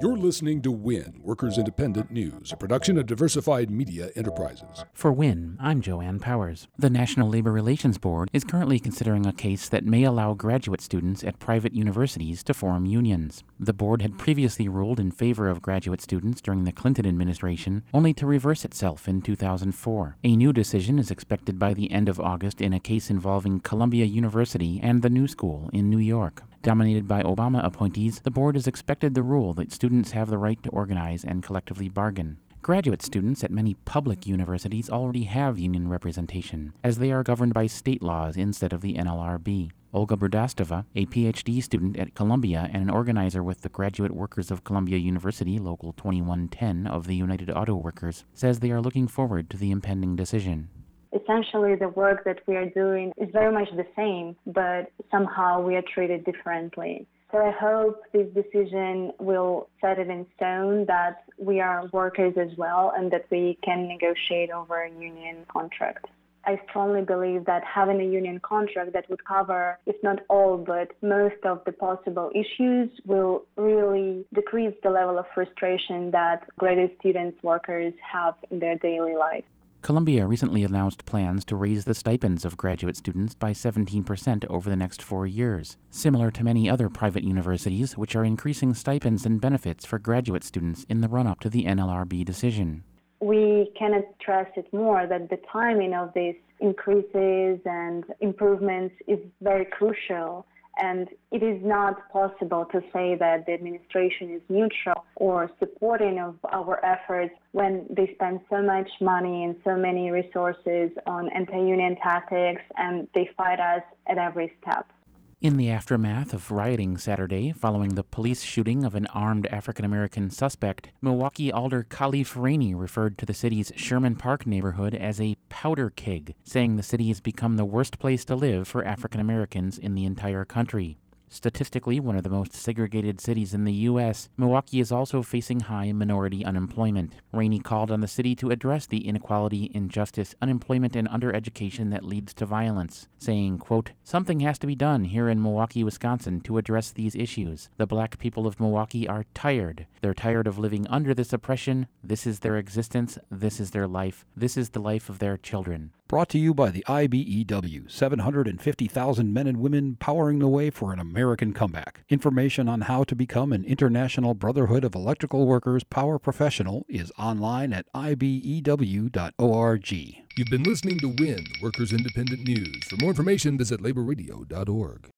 You're listening to WIN, Workers Independent News, a production of Diversified Media Enterprises. For WIN, I'm Joanne Powers. The National Labor Relations Board is currently considering a case that may allow graduate students at private universities to form unions. The board had previously ruled in favor of graduate students during the Clinton administration, only to reverse itself in 2004. A new decision is expected by the end of August in a case involving Columbia University and the New School in New York. Dominated by Obama appointees, the board is expected to rule that students have the right to organize and collectively bargain. Graduate students at many public universities already have union representation, as they are governed by state laws instead of the NLRB. Olga Burdastova, a Ph.D. student at Columbia and an organizer with the Graduate Workers of Columbia University, Local 2110 of the United Auto Workers, says they are looking forward to the impending decision. Essentially, the work that we are doing is very much the same, but somehow we are treated differently. So I hope this decision will set it in stone that we are workers as well and that we can negotiate over a union contract. I strongly believe that having a union contract that would cover, if not all, but most of the possible issues will really decrease the level of frustration that graduate students, workers have in their daily life. Columbia recently announced plans to raise the stipends of graduate students by 17% over the next 4 years, similar to many other private universities, which are increasing stipends and benefits for graduate students in the run-up to the NLRB decision. We cannot stress it more that the timing of these increases and improvements is very crucial, and it is not possible to say that the administration is neutral or supporting of our efforts when they spend so much money and so many resources on anti-union tactics and they fight us at every step. In the aftermath of rioting Saturday following the police shooting of an armed African-American suspect, Milwaukee Alder Khalif Rainey referred to the city's Sherman Park neighborhood as a powder keg, saying the city has become the worst place to live for African-Americans in the entire country. Statistically, one of the most segregated cities in the U.S., Milwaukee is also facing high minority unemployment. Rainey called on the city to address the inequality, injustice, unemployment, and undereducation that leads to violence, saying, quote, "Something has to be done here in Milwaukee, Wisconsin to address these issues. The black people of Milwaukee are tired. They're tired of living under this oppression. This is their existence. This is their life. This is the life of their children." Brought to you by the IBEW, 750,000 men and women powering the way for an American comeback. Information on how to become an International Brotherhood of Electrical Workers power professional is online at ibew.org. You've been listening to WIN, Workers Independent News. For more information, visit laborradio.org.